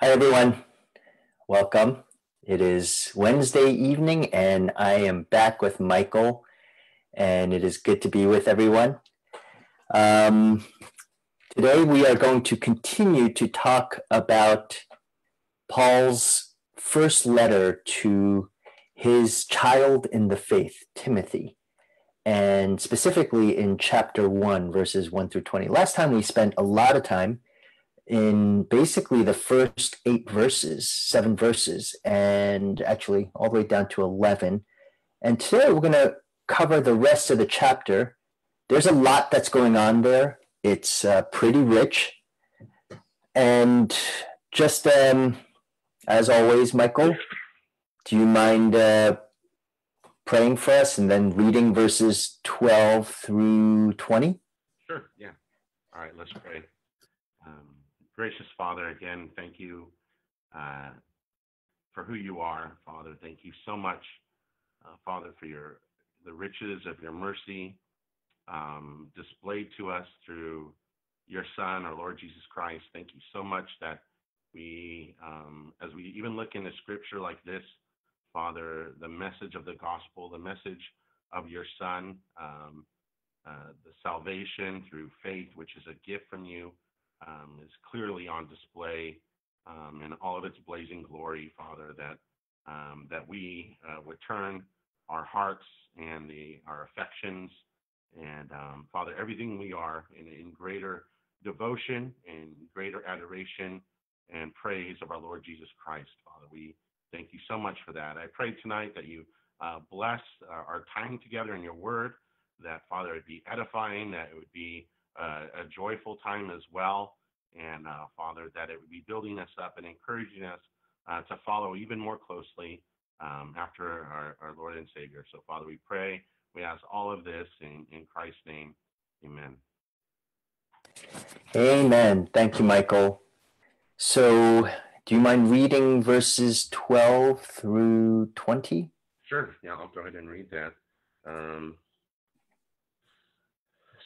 Hi everyone, welcome. It is Wednesday evening and I am back with Michael and it is good to be with everyone. Today we are going to continue to talk about Paul's first letter to his child in the faith, Timothy, and specifically in chapter 1, verses 1 through 20. Last time we spent a lot of time in basically the first seven verses, and actually all the way down to 11. And today we're going to cover the rest of the chapter. There's a lot that's going on there. It's pretty rich. And just as always, Michael, do you mind praying for us and then reading verses 12 through 20? Sure, yeah. All right, let's pray. Gracious Father, again, thank you for who you are, Father. Thank you so much, Father, for the riches of your mercy displayed to us through your Son, our Lord Jesus Christ. Thank you so much that we, as we even look into Scripture like this, Father, the message of the gospel, the message of your Son, the salvation through faith, which is a gift from you, is clearly on display in all of its blazing glory, Father, that we would turn our hearts and our affections and, Father, everything we are in greater devotion and greater adoration and praise of our Lord Jesus Christ, Father. We thank you so much for that. I pray tonight that you bless our time together in your word, that, Father, it would be edifying, that it would be a joyful time as well, and Father, that it would be building us up and encouraging us to follow even more closely after our Lord and Savior. So, Father, we pray, we ask all of this in Christ's name. Amen. Amen. Thank you, Michael. So, do you mind reading verses 12 through 20? Sure. Yeah, I'll go ahead and read that.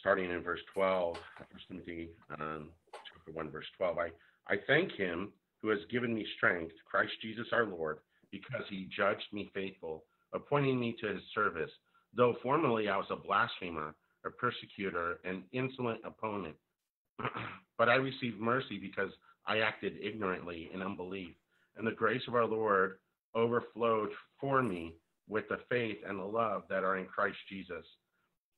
Starting in verse 12, 1 Timothy chapter 1, verse 12, I thank him who has given me strength, Christ Jesus our Lord, because he judged me faithful, appointing me to his service, though formerly I was a blasphemer, a persecutor, an insolent opponent. But I received mercy because I acted ignorantly in unbelief, and the grace of our Lord overflowed for me with the faith and the love that are in Christ Jesus.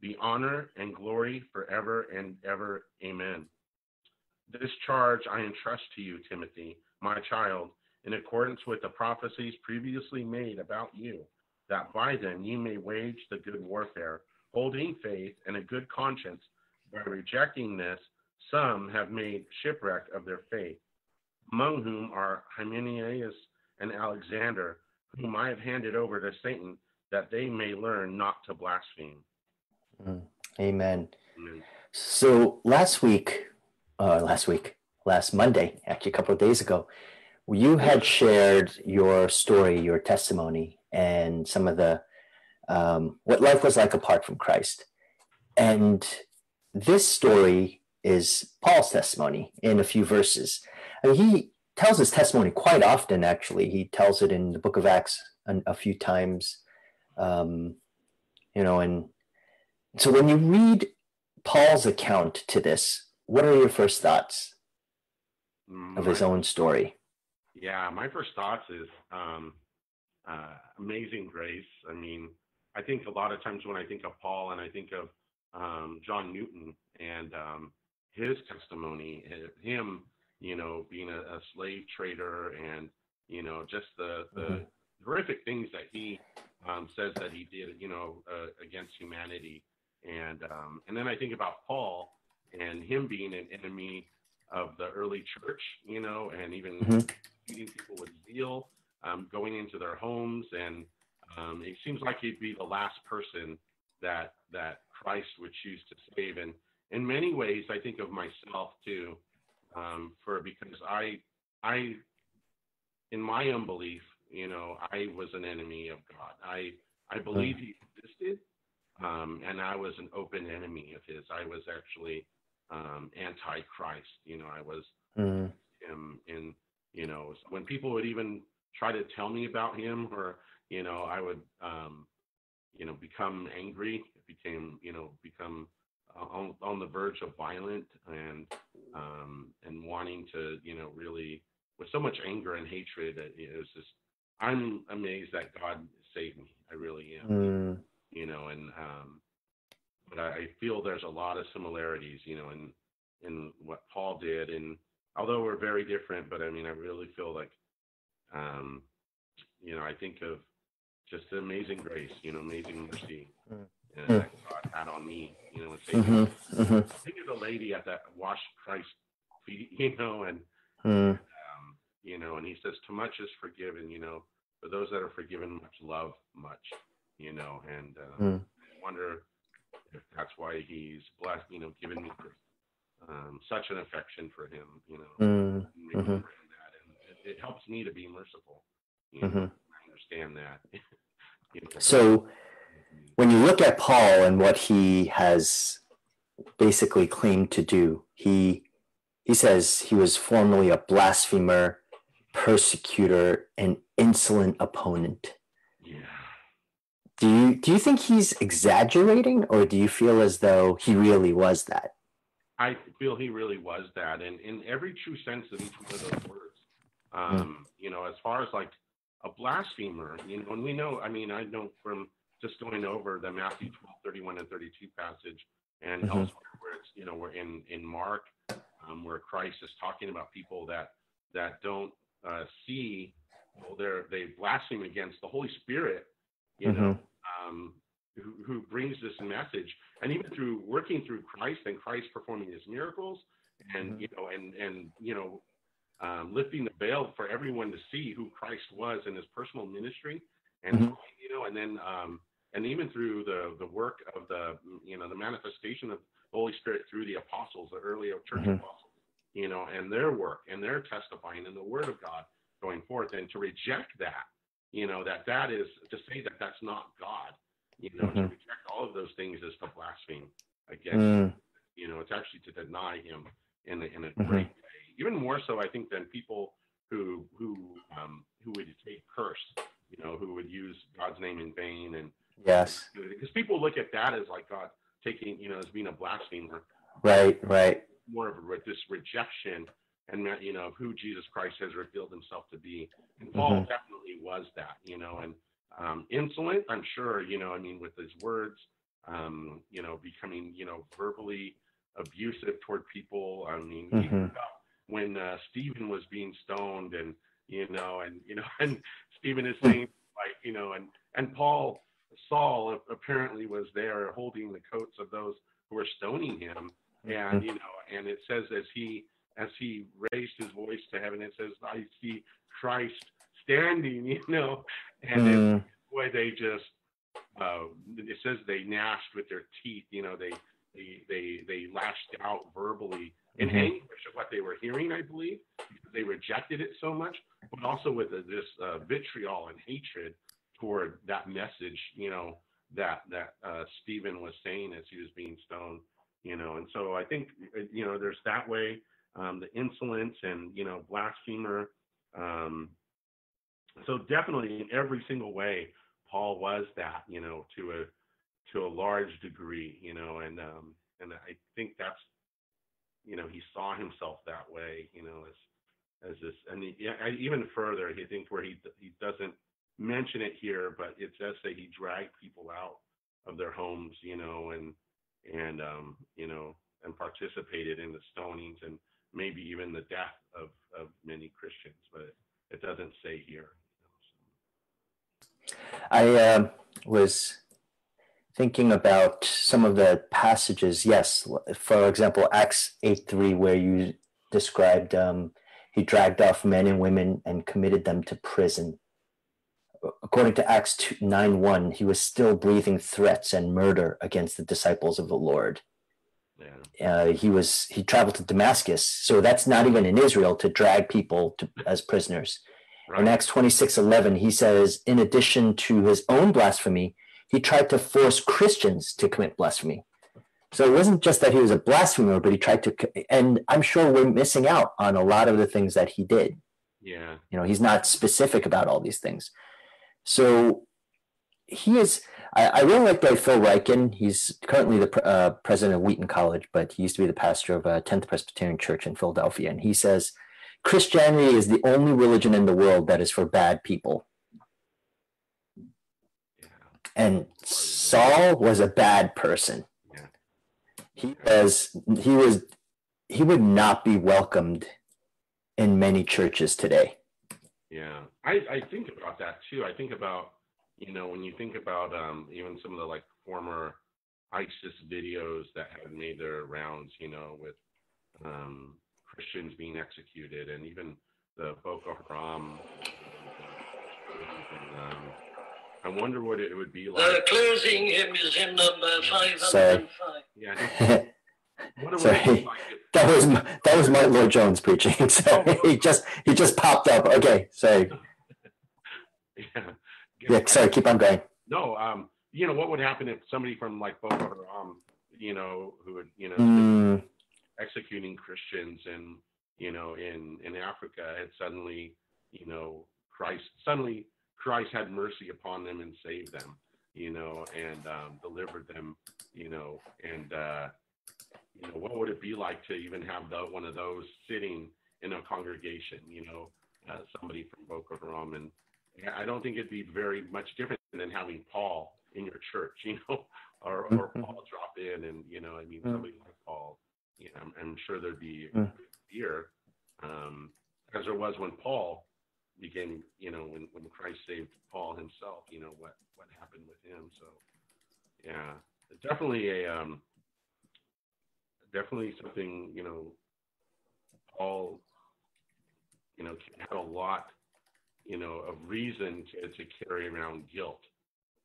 be honor and glory forever and ever. Amen. This charge I entrust to you, Timothy, my child, in accordance with the prophecies previously made about you, that by them you may wage the good warfare, holding faith and a good conscience. By rejecting this, some have made shipwreck of their faith, among whom are Hymenaeus and Alexander, whom I have handed over to Satan, that they may learn not to blaspheme. Amen. So last Monday, actually a couple of days ago, you had shared your story, your testimony, and some of the, what life was like apart from Christ. And this story is Paul's testimony in a few verses. I mean, he tells his testimony quite often, actually. He tells it in the book of Acts a few times, So when you read Paul's account to this, what are your first thoughts of his own story? Yeah, my first thoughts is amazing grace. I mean, I think a lot of times when I think of Paul and I think of John Newton and his testimony, him, being a slave trader and, just the horrific things that he says that he did, against humanity. And then I think about Paul and him being an enemy of the early church, and even treating people with zeal, going into their homes, and it seems like he'd be the last person that Christ would choose to save. And in many ways, I think of myself too, because I, in my unbelief, I was an enemy of God. I believe he existed, and I was an open enemy of his. I was actually anti-Christ. I was him, and when people would even try to tell me about him, or I would become angry. It became on the verge of violent, and wanting to really, with so much anger and hatred, it was just, I'm amazed that God saved me. I really am. But I feel there's a lot of similarities, in what Paul did. And although we're very different, but I mean, I really feel like, I think of just the amazing grace, amazing mercy that God had on me, and Satan, I think of the lady at that washed Christ's feet, and he says, "To much is forgiven, for those that are forgiven, much love, much," and I wonder if that's why he's blessed, given me such an affection for him, and it helps me to be merciful. I understand that. So when you look at Paul and what he has basically claimed to do, he says he was formerly a blasphemer, persecutor, and insolent opponent. Yeah. Do you think he's exaggerating, or do you feel as though he really was that? I feel he really was that, and in every true sense of each one of those words. As far as like a blasphemer, and we know, I know from just going over the Matthew 12:31 and 32 passage, and elsewhere where it's, we're in Mark, where Christ is talking about people that don't see, they blaspheme against the Holy Spirit, who brings this message, and even through working through Christ and Christ performing his miracles, and lifting the veil for everyone to see who Christ was in his personal ministry, and and then and even through the work of the the manifestation of the Holy Spirit through the apostles, the early church apostles, and their work and their testifying and the Word of God going forth, and to reject that, that is to say that that's not God. To reject all of those things is to blaspheme against him. It's actually to deny him in a great way, even more so I think than people who would take curse, who would use God's name in vain. And yes, because people look at that as like God taking, as being a blasphemer, right, more of this rejection and of who Jesus Christ has revealed himself to be. And Paul definitely was that, and insolent, I'm sure, with his words, becoming, verbally abusive toward people. Even when Stephen was being stoned, and, and Stephen is saying, and Saul apparently was there holding the coats of those who were stoning him. And, and it says, as he raised his voice to heaven, it says, "I see Christ standing," and then, boy, they just, it says they gnashed with their teeth, they lashed out verbally in anguish of what they were hearing, I believe, because they rejected it so much, but also with this vitriol and hatred toward that message, that Stephen was saying as he was being stoned, and so I think, there's that way, the insolence and, blasphemer, so definitely in every single way, Paul was that, to a large degree, and I think that's, he saw himself that way, as this, and even further, he thinks where he doesn't mention it here, but it does say he dragged people out of their homes, and participated in the stonings and maybe even the death of many Christians, but it doesn't say here. I was thinking about some of the passages. Yes, for example, Acts 8:3, where you described he dragged off men and women and committed them to prison. according to Acts 9:1, he was still breathing threats and murder against the disciples of the Lord. Yeah. He traveled to Damascus, so that's not even in Israel, to drag people as prisoners. Right. In Acts 26:11, he says, in addition to his own blasphemy, he tried to force Christians to commit blasphemy. So it wasn't just that he was a blasphemer, but he tried to, and I'm sure we're missing out on a lot of the things that he did. Yeah. You know, he's not specific about all these things. So he is, I really like that Phil Riken. He's currently the president of Wheaton College, but he used to be the pastor of a 10th Presbyterian Church in Philadelphia. And he says, Christianity is the only religion in the world that is for bad people. Yeah. And Saul was a bad person. Yeah. He would not be welcomed in many churches today. Yeah, I think about that too. I think about, you know, when you think about even some of the like former ISIS videos that have made their rounds, you know, with Christians being executed, and even the Boko Haram. I wonder what it would be like. The closing hymn is hymn number 505. Yeah. Sorry, that was Martyn Lloyd Jones preaching. So he just popped up. Okay, sorry. Yeah, sorry. Keep on going. No, you know what would happen if somebody from like Boko Haram, you know, who would, you know, executing Christians and, you know, in Africa, and suddenly, you know, Christ had mercy upon them and saved them, you know, and delivered them, you know, and. You know, what would it be like to even have one of those sitting in a congregation, you know, somebody from Boko Haram? And I don't think it'd be very much different than having Paul in your church, you know, or Paul drop in and, you know, I mean, somebody like Paul, you know, I'm sure there'd be fear, as there was when Paul became, you know, when Christ saved Paul himself, you know, what happened with him. So, yeah, definitely a... Definitely something, you know, Paul, you know, had a lot, you know, of reason to carry around guilt.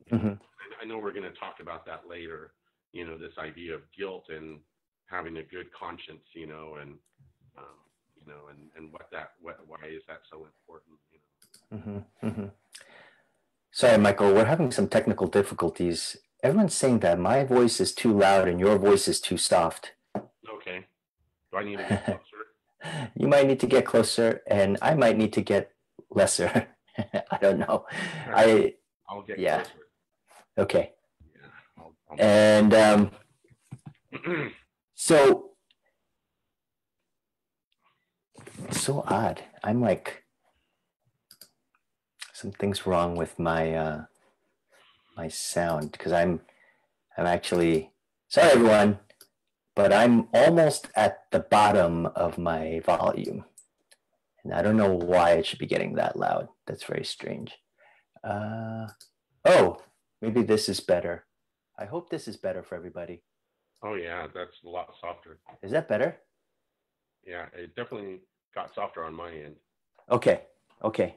Mm-hmm. I know we're going to talk about that later, you know, this idea of guilt and having a good conscience, you know, and, you know, and why is that so important, you know? Mm-hmm. Mm-hmm. Sorry, Michael, we're having some technical difficulties. Everyone's saying that my voice is too loud and your voice is too soft. Okay. Do I need to get closer? You might need to get closer, and I might need to get lesser. I don't know. I'll get closer. Okay. Yeah. I'll and so odd. I'm like, something's wrong with my my sound, because I'm actually, sorry everyone, but I'm almost at the bottom of my volume, and I don't know why it should be getting that loud. That's very strange. Oh, maybe this is better. I hope this is better for everybody. Oh yeah, that's a lot softer. Is that better? Yeah, it definitely got softer on my end. Okay,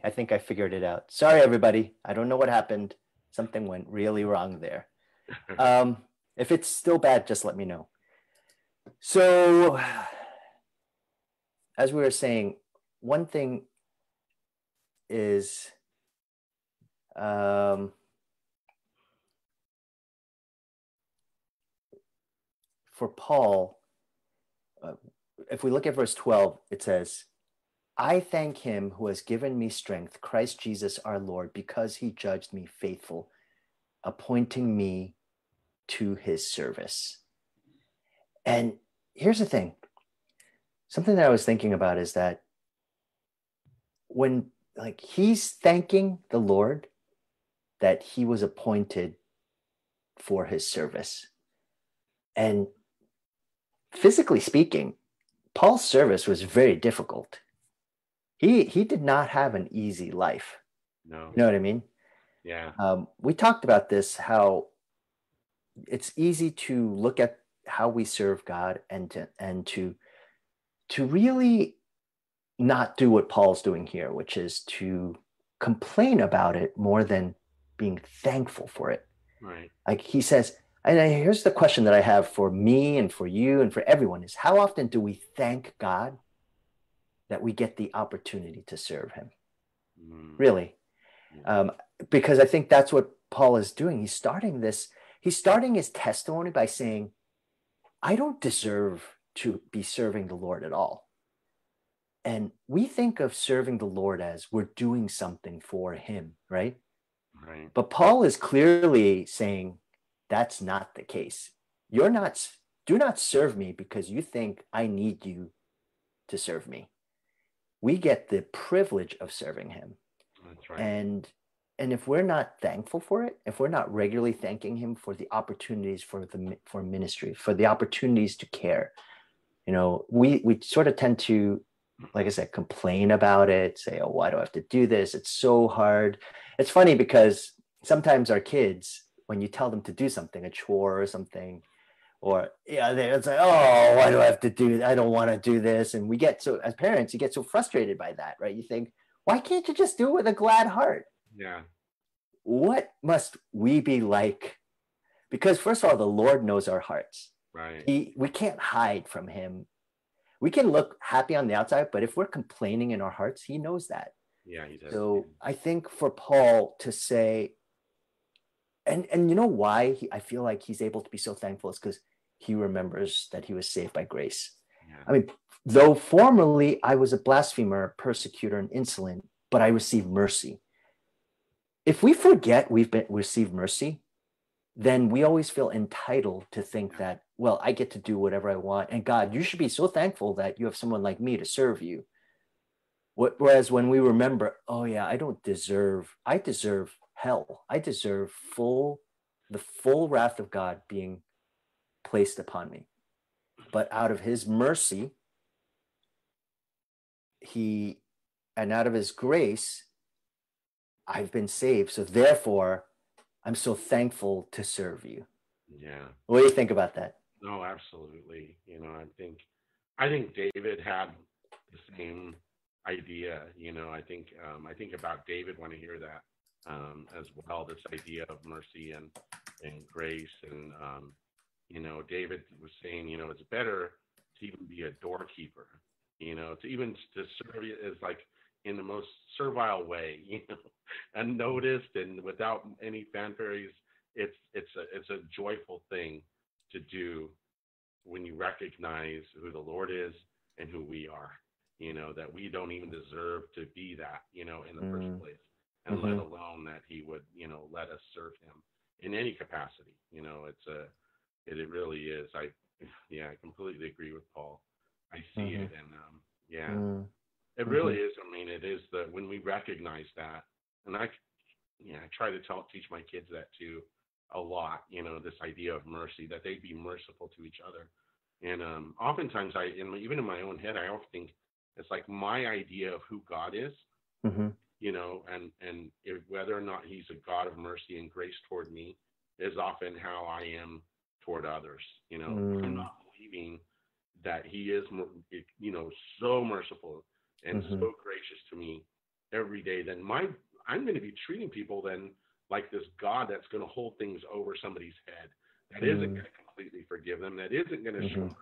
I think I figured it out. Sorry everybody, I don't know what happened. Something went really wrong there. If it's still bad, just let me know. So, as we were saying, one thing is, for Paul, if we look at verse 12, it says, I thank him who has given me strength, Christ Jesus our Lord, because he judged me faithful, appointing me to his service. And here's the thing. Something that I was thinking about is that when, like, he's thanking the Lord that he was appointed for his service. And physically speaking, Paul's service was very difficult. He did not have an easy life. No. You know what I mean? Yeah. We talked about this, how it's easy to look at how we serve God and to really not do what Paul's doing here, which is to complain about it more than being thankful for it. Right. Like he says, and here's the question that I have for me and for you and for everyone is, how often do we thank God that we get the opportunity to serve him? Really? Because I think that's what Paul is doing. He's starting this. He's starting his testimony by saying, I don't deserve to be serving the Lord at all. And we think of serving the Lord as we're doing something for him, right? Right. But Paul is clearly saying, that's not the case. You're not, do not serve me because you think I need you to serve me. We get the privilege of serving him. That's right. And if we're not thankful for it, if we're not regularly thanking him for the opportunities for ministry, for the opportunities to care, you know, we sort of tend to, like I said, complain about it, say, oh, why do I have to do this? It's so hard. It's funny because sometimes our kids, when you tell them to do something, a chore or something, or yeah, it's like, oh, why do I have to do that? I don't want to do this. And we get so, as parents, you get so frustrated by that, right? You think, why can't you just do it with a glad heart? Yeah. What must we be like? Because first of all, the Lord knows our hearts. Right. We can't hide from him. We can look happy on the outside, but if we're complaining in our hearts, he knows that. Yeah, he does. So I think for Paul to say, and you know why I feel like he's able to be so thankful is because he remembers that he was saved by grace. Yeah. I mean, though formerly I was a blasphemer, persecutor, and insolent, but I received mercy. If we forget we've been received mercy, then we always feel entitled to think that, well, I get to do whatever I want. And God, you should be so thankful that you have someone like me to serve you. Whereas when we remember, oh yeah, I deserve hell. I deserve the full wrath of God being placed upon me. But out of his mercy, and out of his grace, I've been saved. So therefore, I'm so thankful to serve you. Yeah. What do you think about that? No, absolutely. You know, I think David had the same idea. You know, I think about David when I hear that as well. This idea of mercy and grace, and you know, David was saying, you know, it's better to even be a doorkeeper. You know, to even to serve as like, in the most servile way, you know, unnoticed and without any fanfares. It's a joyful thing to do when you recognize who the Lord is and who we are, you know, that we don't even deserve to be that, you know, in the first place, and let alone that he would, you know, let us serve him in any capacity. You know, it really is. I completely agree with Paul. I see it. And yeah. It really is. I mean, it is that when we recognize that, and I try to teach my kids that too a lot, you know, this idea of mercy, that they be merciful to each other. And oftentimes even in my own head, I often think it's like my idea of who God is, you know, and if, whether or not he's a God of mercy and grace toward me is often how I am toward others. You know, I'm not believing that he is, you know, so merciful and so gracious to me every day, then I'm going to be treating people then like this God that's going to hold things over somebody's head, that isn't going to completely forgive them, that isn't going to show mercy,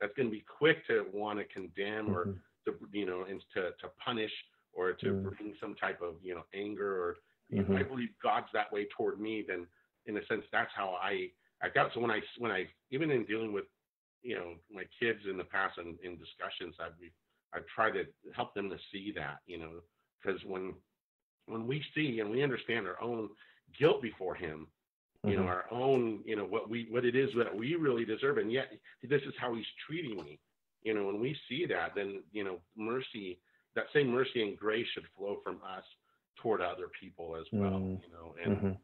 that's going to be quick to want to condemn or to, you know, and to punish or to bring some type of, you know, anger or, you know, I believe God's that way toward me, then in a sense, that's how I got. So when I, even in dealing with, you know, my kids in the past and in discussions, I try to help them to see that, you know, because when we see and we understand our own guilt before him, you know, our own, you know, what it is that we really deserve, and yet this is how he's treating me, you know, when we see that, then, you know, mercy, that same mercy and grace should flow from us toward other people as well, you know, and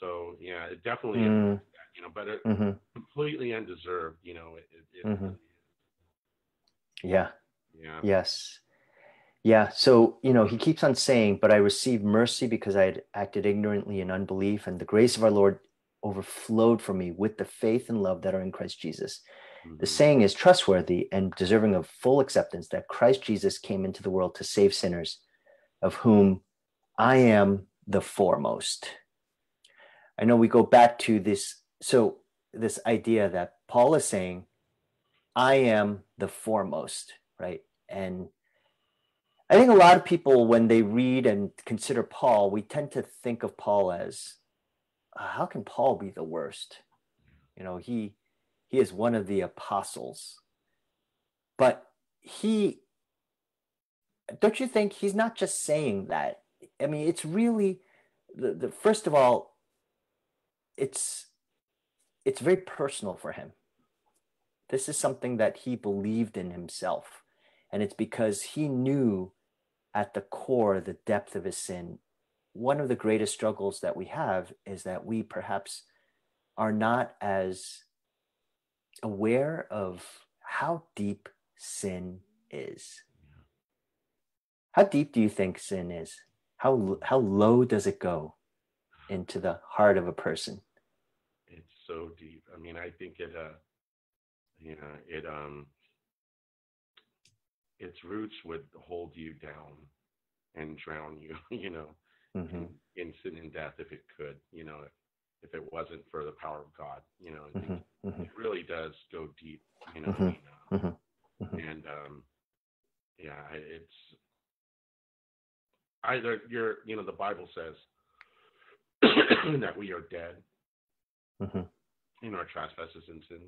so, yeah, it definitely, is that, you know, but it completely undeserved, you know, it really is. Yeah. Yeah. Yes. Yeah. So, you know, he keeps on saying, but I received mercy because I had acted ignorantly in unbelief, and the grace of our Lord overflowed for me with the faith and love that are in Christ Jesus. The saying is trustworthy and deserving of full acceptance that Christ Jesus came into the world to save sinners, of whom I am the foremost. I know we go back to this. So this idea that Paul is saying, I am the foremost, right? And I think a lot of people, when they read and consider Paul, we tend to think of Paul as, how can Paul be the worst? You know, he is one of the apostles. But don't you think he's not just saying that? I mean, it's really, the first of all, it's very personal for him. This is something that he believed in himself. And it's because he knew at the core, the depth of his sin. One of the greatest struggles that we have is that we perhaps are not as aware of how deep sin is. How deep do you think sin is? How low does it go into the heart of a person? It's so deep. I mean, I think its roots would hold you down and drown you, mm-hmm. in sin and death if it could, if it wasn't for the power of God, mm-hmm. It really does go deep, mm-hmm. Mm-hmm. And it's either the Bible says that we are dead mm-hmm. in our trespasses and sin.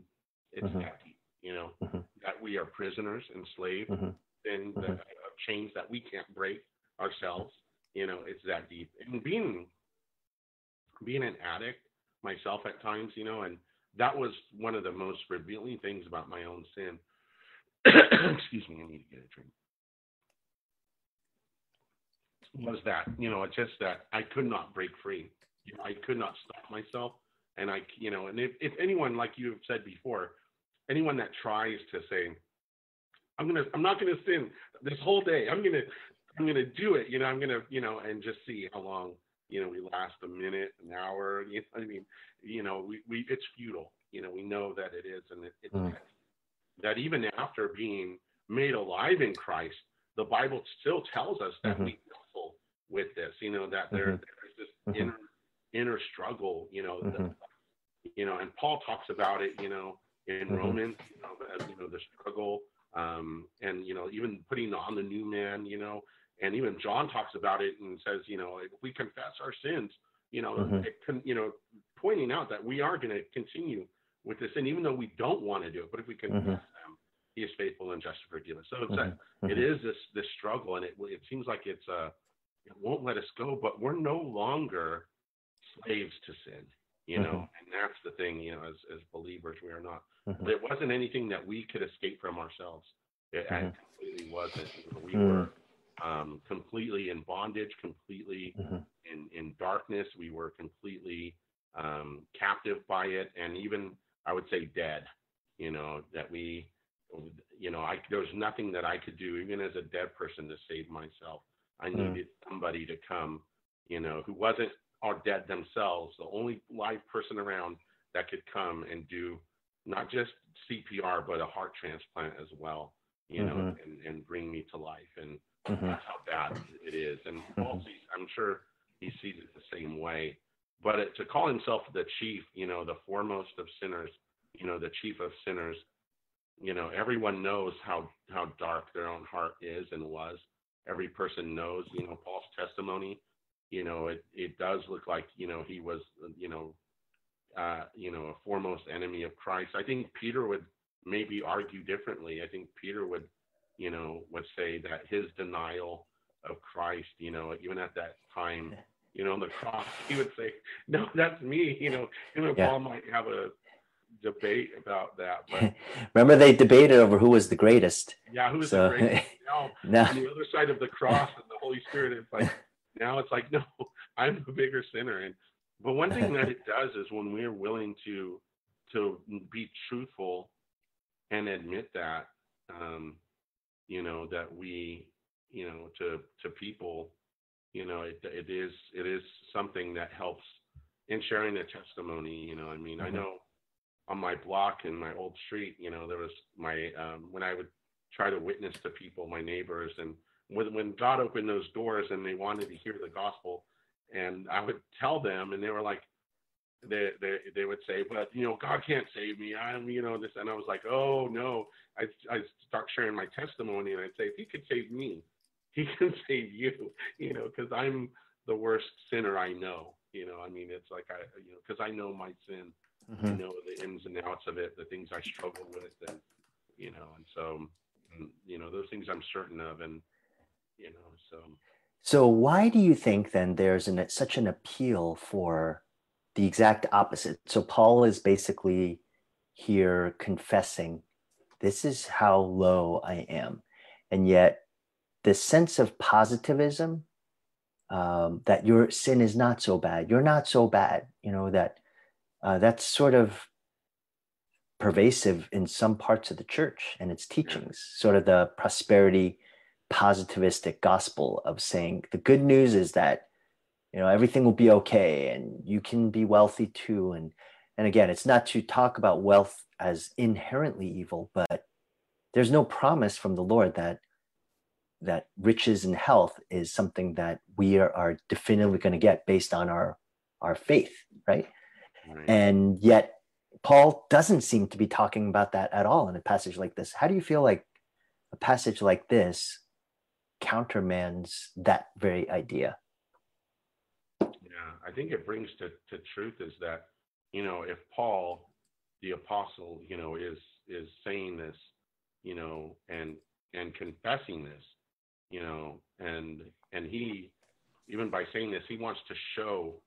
It's mm-hmm. that deep. Mm-hmm. that we are prisoners, enslaved, mm-hmm. and mm-hmm. Chains that we can't break ourselves. It's that deep. And being an addict myself at times, and that was one of the most revealing things about my own sin. Excuse me, I need to get a drink. Was that, just that I could not break free. I could not stop myself. And I, and if anyone, like you have said before, anyone that tries to say, I'm not gonna sin this whole day. I'm gonna do it. And just see how long, we last a minute, an hour. It's futile. We know that it is, and it's that even after being made alive in Christ, the Bible still tells us that mm-hmm. we wrestle with this. That mm-hmm. there's this mm-hmm. inner struggle. Mm-hmm. And Paul talks about it. In mm-hmm. Romans, the struggle, and even putting on the new man, and even John talks about it and says, if we confess our sins, mm-hmm. Pointing out that we are going to continue with this sin, even though we don't want to do it, but if we confess mm-hmm. them, he is faithful and just to forgive us. So it's mm-hmm. it is this struggle, and it seems like it's it won't let us go, but we're no longer slaves to sin. And that's the thing, as believers, we are not. Mm-hmm. It wasn't anything that we could escape from ourselves. It mm-hmm. completely wasn't. We mm-hmm. were completely in bondage, completely mm-hmm. in darkness. We were completely captive by it, and even I would say dead. That we, there was nothing that I could do, even as a dead person, to save myself. I mm-hmm. needed somebody to come, who wasn't. Are dead themselves, the only live person around that could come and do not just CPR but a heart transplant as well, mm-hmm. and bring me to life. And mm-hmm. that's how bad it is. And Paul sees, I'm sure he sees it the same way. But to call himself the chief, the foremost of sinners, the chief of sinners, everyone knows how dark their own heart is and was. Every person knows, Paul's testimony. It does look like, he was, a foremost enemy of Christ. I think Peter would maybe argue differently. I think Peter would say that his denial of Christ, even at that time, on the cross, he would say, no, that's me. Him and Paul might have a debate about that. But remember, they debated over who was the greatest. Yeah, who was the greatest? No. On the other side of the cross and the Holy Spirit, it's like, now it's like, no, I'm the bigger sinner. But one thing that it does is when we're willing to be truthful and admit that, that we, to people, it is something that helps in sharing the testimony. I mean, mm-hmm. I know on my block in my old street, there was when I would try to witness to people, my neighbors, and when God opened those doors and they wanted to hear the gospel, and I would tell them, and they were like, they would say, but, you know, God can't save me. I'm, you know, this. And I was like, oh, no. I start sharing my testimony, and I'd say, if he could save me, he can save you, you know, because I'm the worst sinner I know. You know, I mean, it's like, you know, because I know my sin. Mm-hmm. I know the ins and outs of it, the things I struggle with, and, you know, and so, you know, those things I'm certain of. And, you know, so why do you think then there's such an appeal for the exact opposite? So Paul is basically here confessing, this is how low I am. And yet this sense of positivism, that your sin is not so bad, you're not so bad, you know, that's sort of pervasive in some parts of the church and its teachings, sort of the prosperity positivistic gospel of saying the good news is that, you know, everything will be okay and you can be wealthy too. And again, it's not to talk about wealth as inherently evil, but there's no promise from the Lord that riches and health is something that we are definitely going to get based on our faith, right? Right. And yet Paul doesn't seem to be talking about that at all in a passage like this. How do you feel like a passage like this countermands that very idea? Yeah, I think it brings to truth is that, you know, if Paul, the apostle, you know, is saying this, you know, and confessing this, you know, and he, even by saying this, he wants to show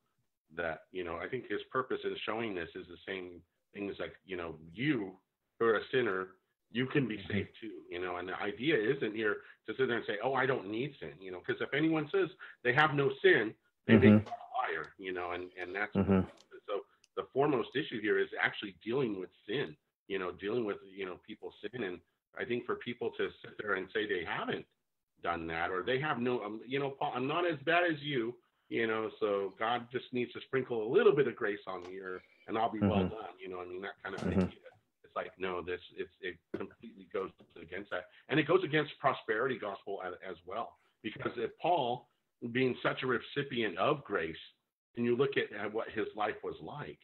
that, you know, I think his purpose in showing this is the same things like, you know, you who are a sinner, you can be saved too, you know, and the idea isn't here to sit there and say, oh, I don't need sin, you know, because if anyone says they have no sin, they make God a liar, you know, and that's, so the foremost issue here is actually dealing with sin, you know, dealing with, you know, people's sin. And I think for people to sit there and say they haven't done that, or they have no, you know, Paul, I'm not as bad as you, you know, so God just needs to sprinkle a little bit of grace on me, or, and I'll be well done, you know, I mean, that kind of idea. It's like, no, it completely goes against that. And it goes against prosperity gospel as well, because if Paul, being such a recipient of grace, and you look at what his life was like,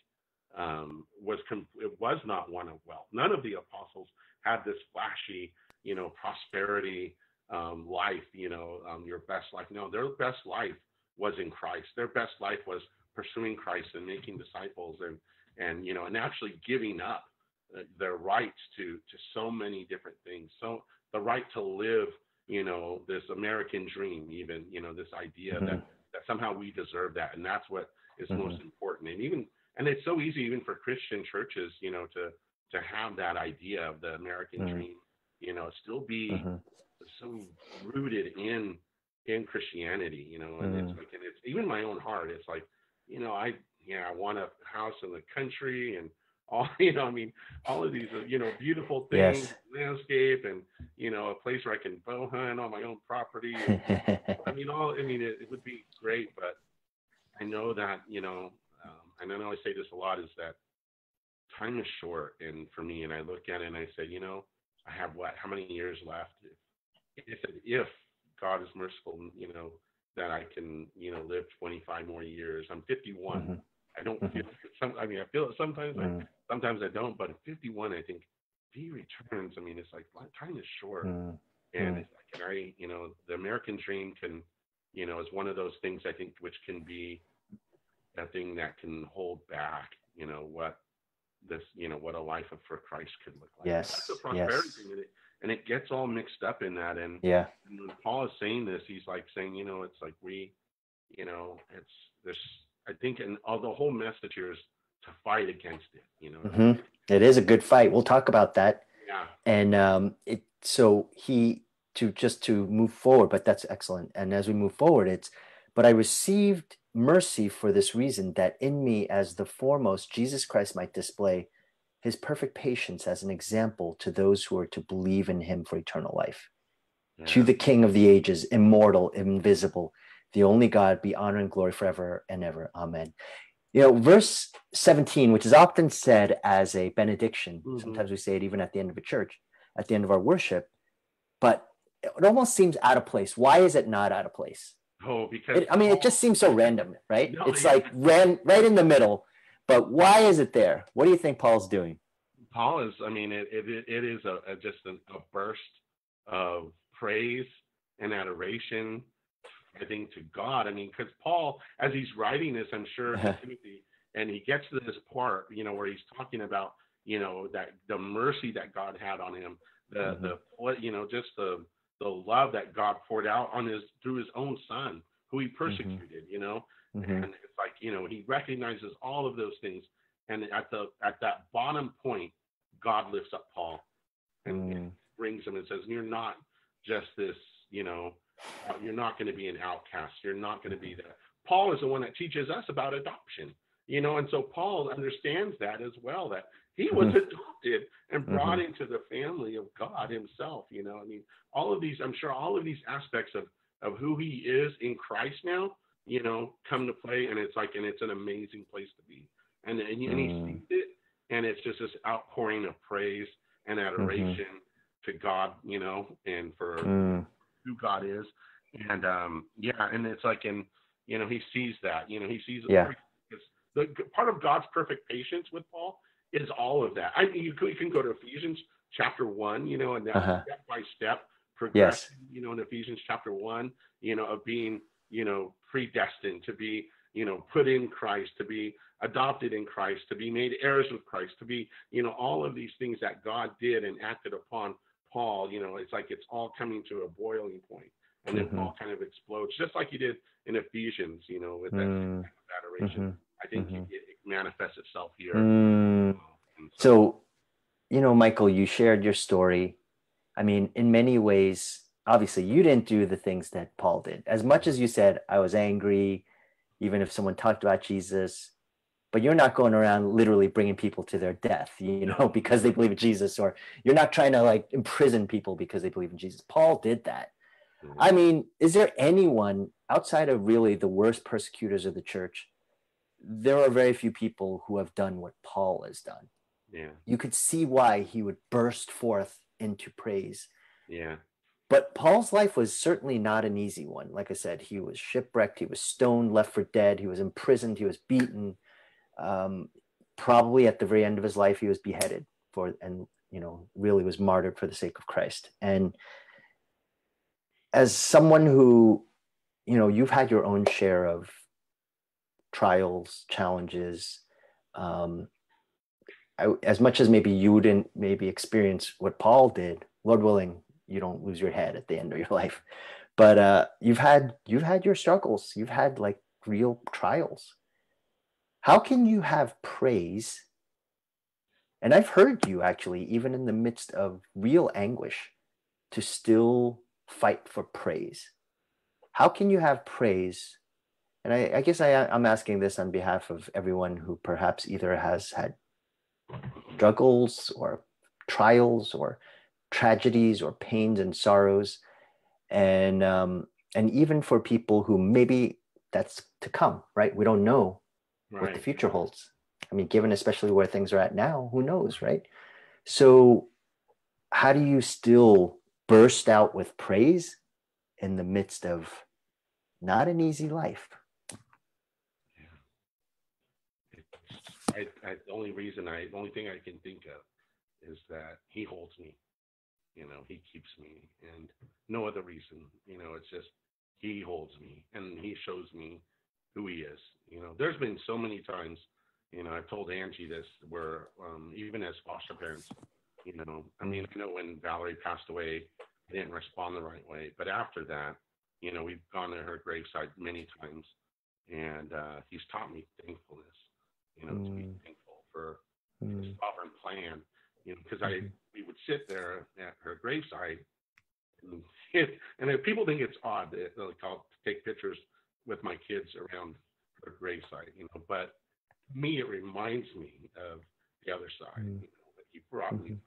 it was not one of wealth. None of the apostles had this flashy, you know, prosperity life, you know, your best life. No, their best life was in Christ. Their best life was pursuing Christ and making disciples and you know, and actually giving up their rights to so many different things. So the right to live, you know, this American dream, even, you know, this idea that somehow we deserve that. And that's what is most important. And it's so easy even for Christian churches, you know, to have that idea of the American dream, you know, still be so rooted in Christianity, you know, and it's like, and it's even my own heart. It's like, you know, I want a house in the country and all, you know, I mean, all of these, you know, beautiful things, landscape, and, you know, a place where I can bow hunt on my own property. And, it would be great, but I know that, you know, and I know I say this a lot, is that time is short. And for me, and I look at it and I say, you know, I have how many years left? If God is merciful, you know, that I can, you know, live 25 more years. I'm 51. I don't feel, I feel it sometimes, sometimes I don't, but at 51, I think if he returns, I mean, it's like time is short. And it's like, you know, the American dream can, you know, is one of those things I think, which can be a thing that can hold back, you know, what a life for Christ could look like. Yes. That's a prosperity thing. And it gets all mixed up in that. And, and when Paul is saying this, he's like saying, you know, it's like we, you know, it's this, I think, and the whole message here is to fight against it, you know. It is a good fight. We'll talk about that. Yeah. And so to move forward, but that's excellent. And as we move forward, but I received mercy for this reason, that in me as the foremost, Jesus Christ might display his perfect patience as an example to those who are to believe in him for eternal life. Yeah. To the King of the ages, immortal, invisible, the only God, be honor and glory forever and ever. Amen. You know, verse 17, which is often said as a benediction. Sometimes we say it even at the end of a church, at the end of our worship. But it almost seems out of place. Why is it not out of place? Oh, because it just seems so random, right? No, it's like right in the middle. But why is it there? What do you think Paul's doing? Paul is, it is just a burst of praise and adoration, I think, to God. I mean, because Paul, as he's writing this, I'm sure, to Timothy, and he gets to this part, where he's talking about, that the mercy that God had on him, the love that God poured out on through his own son, who he persecuted, and it's like, he recognizes all of those things. And at that bottom point, God lifts up Paul and brings him and says, you're not just this, you're not going to be an outcast. You're not going to be that. Paul is the one that teaches us about adoption, and so Paul understands that as well, that he was adopted and brought into the family of God himself, all of these aspects of who he is in Christ now, come to play. And it's an amazing place to be. And he sees it, and it's just this outpouring of praise and adoration to God, and for who God is. And, and it's like, he sees that, he sees the part of God's perfect patience with Paul is all of that. I mean, you can go to Ephesians chapter 1, and that step-by-step progression, in Ephesians chapter 1, of being, predestined to be, put in Christ, to be adopted in Christ, to be made heirs of Christ, to be, all of these things that God did and acted upon Paul, it's like it's all coming to a boiling point. And then Paul kind of explodes, just like he did in Ephesians, with that kind of adoration. I think it manifests itself here. So, Michael, you shared your story. I mean, in many ways, obviously, you didn't do the things that Paul did. As much as you said, I was angry, even if someone talked about Jesus, but you're not going around literally bringing people to their death, because they believe in Jesus, or you're not trying to imprison people because they believe in Jesus. Paul did that. I mean, is there anyone outside of really the worst persecutors of the church? There are very few people who have done what Paul has done. Yeah. You could see why he would burst forth into praise. Yeah. But Paul's life was certainly not an easy one. Like I said, he was shipwrecked. He was stoned, left for dead. He was imprisoned. He was beaten. Probably at the very end of his life, he was beheaded and really was martyred for the sake of Christ. And as someone who, you've had your own share of trials, challenges, as much as maybe you didn't experience what Paul did, Lord willing, you don't lose your head at the end of your life. But you've had your struggles. You've had real trials. How can you have praise? And I've heard you actually, even in the midst of real anguish, to still fight for praise. How can you have praise? And I guess I'm asking this on behalf of everyone who perhaps either has had struggles or trials or tragedies or pains and sorrows, and even for people who maybe that's to come, right? We don't know what the future holds. I mean, given especially where things are at now, who knows, right? So how do you still burst out with praise in the midst of not an easy life? Yeah. The only thing I can think of is that he holds me. He keeps me, and no other reason. It's just he holds me, and he shows me who he is. There's been so many times, I've told Angie this, where even as foster parents, when Valerie passed away, I didn't respond the right way. But after that, we've gone to her graveside many times, and he's taught me thankfulness, to be thankful for his sovereign plan. Because we would sit there at her graveside, and people think it's odd that I'll take pictures with my kids around her graveside, but to me, it reminds me of the other side, that he brought me.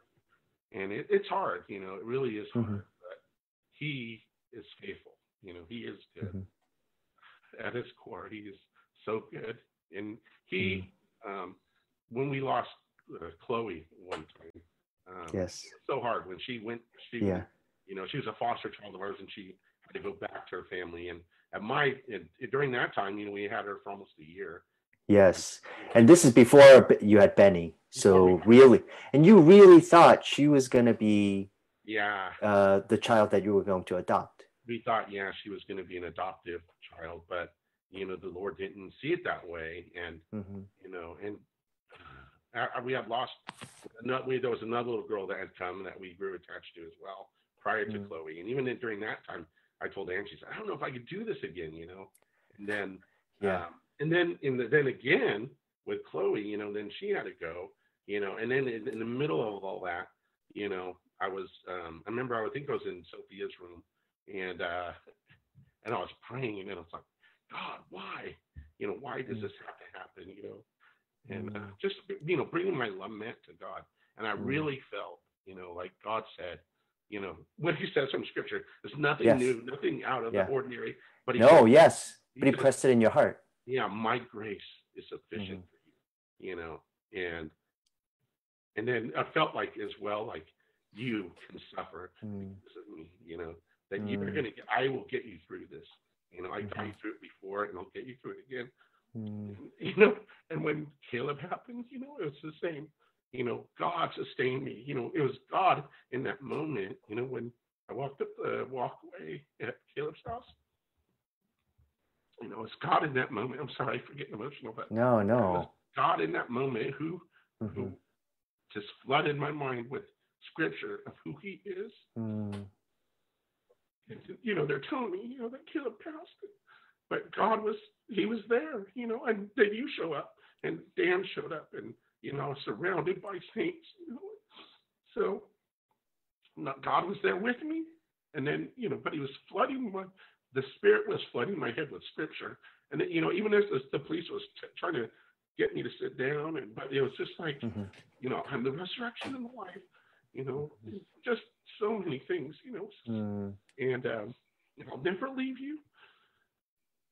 And it's hard, it really is hard, but he is faithful, he is good. At his core, he is so good. And he, when we lost Chloe one time. Yes. It was so hard when she went. She, You know, she was a foster child of ours, and she had to go back to her family. And at my during that time, you know, we had her for almost a year. Yes, and this is before you had Benny. So really, and you really thought she was going to be the child that you were going to adopt. We thought, yeah, she was going to be an adoptive child, but you know, the Lord didn't see it that way, and you know, and we had lost. There was another little girl that had come that we grew attached to as well prior to Chloe, and even during that time, I told Angie, I don't know if I could do this again, you know, and then and then then again with Chloe, you know, then she had to go, you know, and then in the middle of all that, you know, I was I remember I think I was in Sophia's room. And I was praying, and then I was like, God, why? You know, why does this have to happen? You know, and just, you know, bringing my lament to God. And I really felt, you know, like God said, you know, what he says from Scripture, there's nothing new, nothing out of the ordinary. But he pressed it in your heart. Yeah, my grace is sufficient for you, you know. And then I felt like as well, like you can suffer because of me, you know. That you're gonna get, I will get you through this. You know, I got you through it before, and I'll get you through it again. You know, and when Caleb happened, you know, it was the same. You know, God sustained me. You know, it was God in that moment. You know, when I walked up the walkway at Caleb's house, you know, it's God in that moment. I'm sorry for getting emotional, but no, God in that moment who just flooded my mind with Scripture of who He is. You know, they're telling me, you know, that Caleb passed it. But God was, he was there, you know, and then you show up, and Dan showed up, and, you know, surrounded by saints, you know. So, God was there with me, and then, you know, but he was flooding the Spirit was flooding my head with Scripture. And then, you know, even as the police was trying to get me to sit down, and but it was just like, you know, I'm the resurrection and the life, you know, just so many things, you know. And I'll never leave you.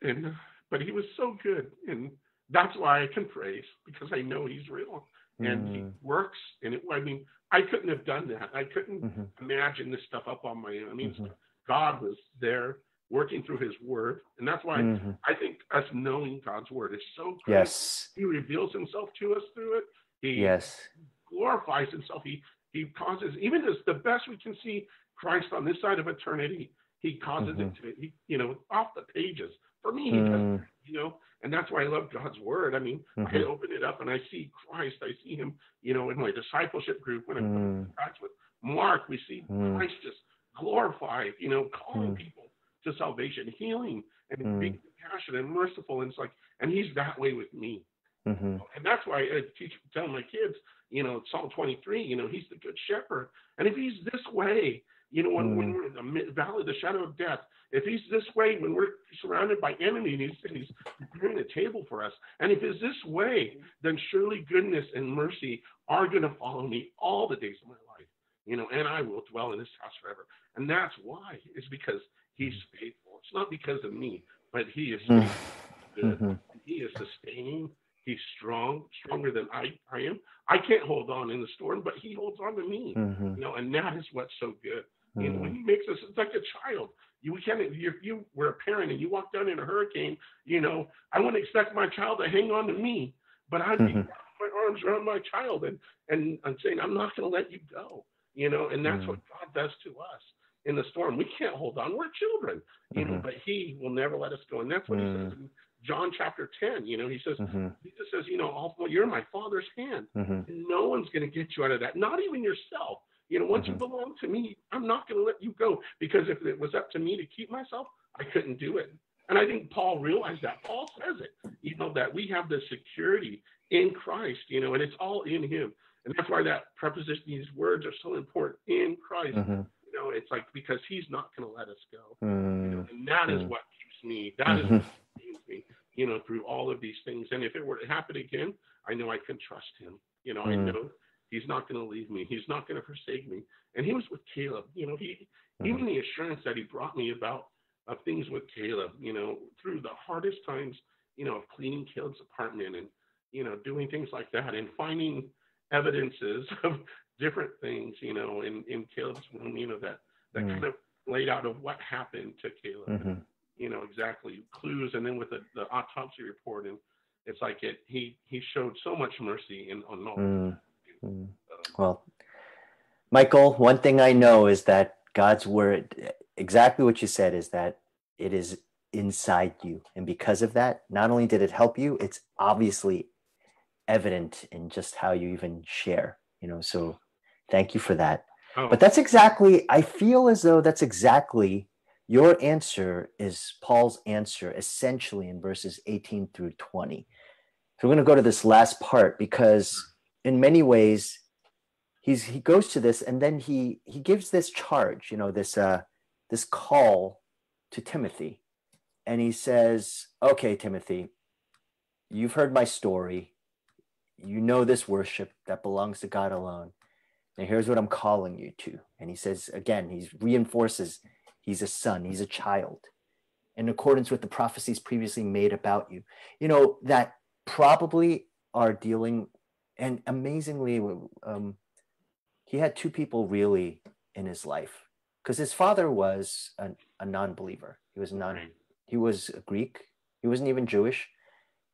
And but he was so good, and that's why I can praise, because I know he's real and he works. And it, I mean, I couldn't have done that. I couldn't imagine this stuff up on my own. I mean, God was there working through his word, and that's why I think us knowing God's word is so great. Yes, he reveals himself to us through it. He glorifies himself. He causes, even as the best we can see Christ on this side of eternity, he causes it to, you know, off the pages. For me, he does, you know, and that's why I love God's word. I mean, I open it up and I see Christ. I see him, you know, in my discipleship group when I'm in touch with Mark, we see Christ just glorified, you know, calling people to salvation, healing, and being compassionate and merciful. And it's like, and he's that way with me. And that's why I tell my kids, you know, Psalm 23, you know, he's the good shepherd. And if he's this way, you know, when we're in the valley of the shadow of death, if he's this way when we're surrounded by enemies and he's preparing a table for us, and if it's this way, then surely goodness and mercy are going to follow me all the days of my life, you know, and I will dwell in his house forever. And that's why, it's because he's faithful. It's not because of me, but he is faithful. He is sustaining. He's strong, stronger than I am. I can't hold on in the storm, but he holds on to me. You know, and that is what's so good. You know, when he makes us, it's like a child. You can't, if you were a parent and you walked down in a hurricane, you know, I wouldn't expect my child to hang on to me, but I'd be wrapping my arms around my child and I'm saying, I'm not going to let you go. You know, and that's what God does to us in the storm. We can't hold on. We're children, you know, but he will never let us go. And that's what he says. John chapter 10, you know, he says, Jesus says, you know, although you're in my Father's hand. And no one's going to get you out of that. Not even yourself. You know, once you belong to me, I'm not going to let you go, because if it was up to me to keep myself, I couldn't do it. And I think Paul realized that. Paul says it, you know, that we have the security in Christ, you know, and it's all in him. And that's why that preposition, these words are so important, in Christ. You know, it's like, because he's not going to let us go. You know, and that is what keeps me. That is what keeps me, you know, through all of these things. And if it were to happen again, I know I can trust him. You know, I know he's not going to leave me. He's not going to forsake me. And he was with Caleb. You know, he even the assurance that he brought me about of things with Caleb, you know, through the hardest times, you know, of cleaning Caleb's apartment and, you know, doing things like that and finding evidences of different things, you know, in Caleb's room, you know, that that kind of laid out of what happened to Caleb, and, you know, exactly clues. And then with the autopsy report, and it's like he showed so much mercy and on all. Well, Michael, one thing I know is that God's word, exactly what you said, is that it is inside you. And because of that, not only did it help you, it's obviously evident in just how you even share, you know, so thank you for that. But that's exactly, I feel as though that's exactly your answer is Paul's answer essentially in verses 18 through 20. So we're going to go to this last part because in many ways he goes to this and then he gives this charge, you know, this call to Timothy. And he says, okay, Timothy, you've heard my story. You know this worship that belongs to God alone. And here's what I'm calling you to. And he says, again, he reinforces, he's a son, he's a child, in accordance with the prophecies previously made about you. You know, that probably are dealing, and amazingly, he had two people really in his life, because his father was a non-believer. He was a Greek. He wasn't even Jewish.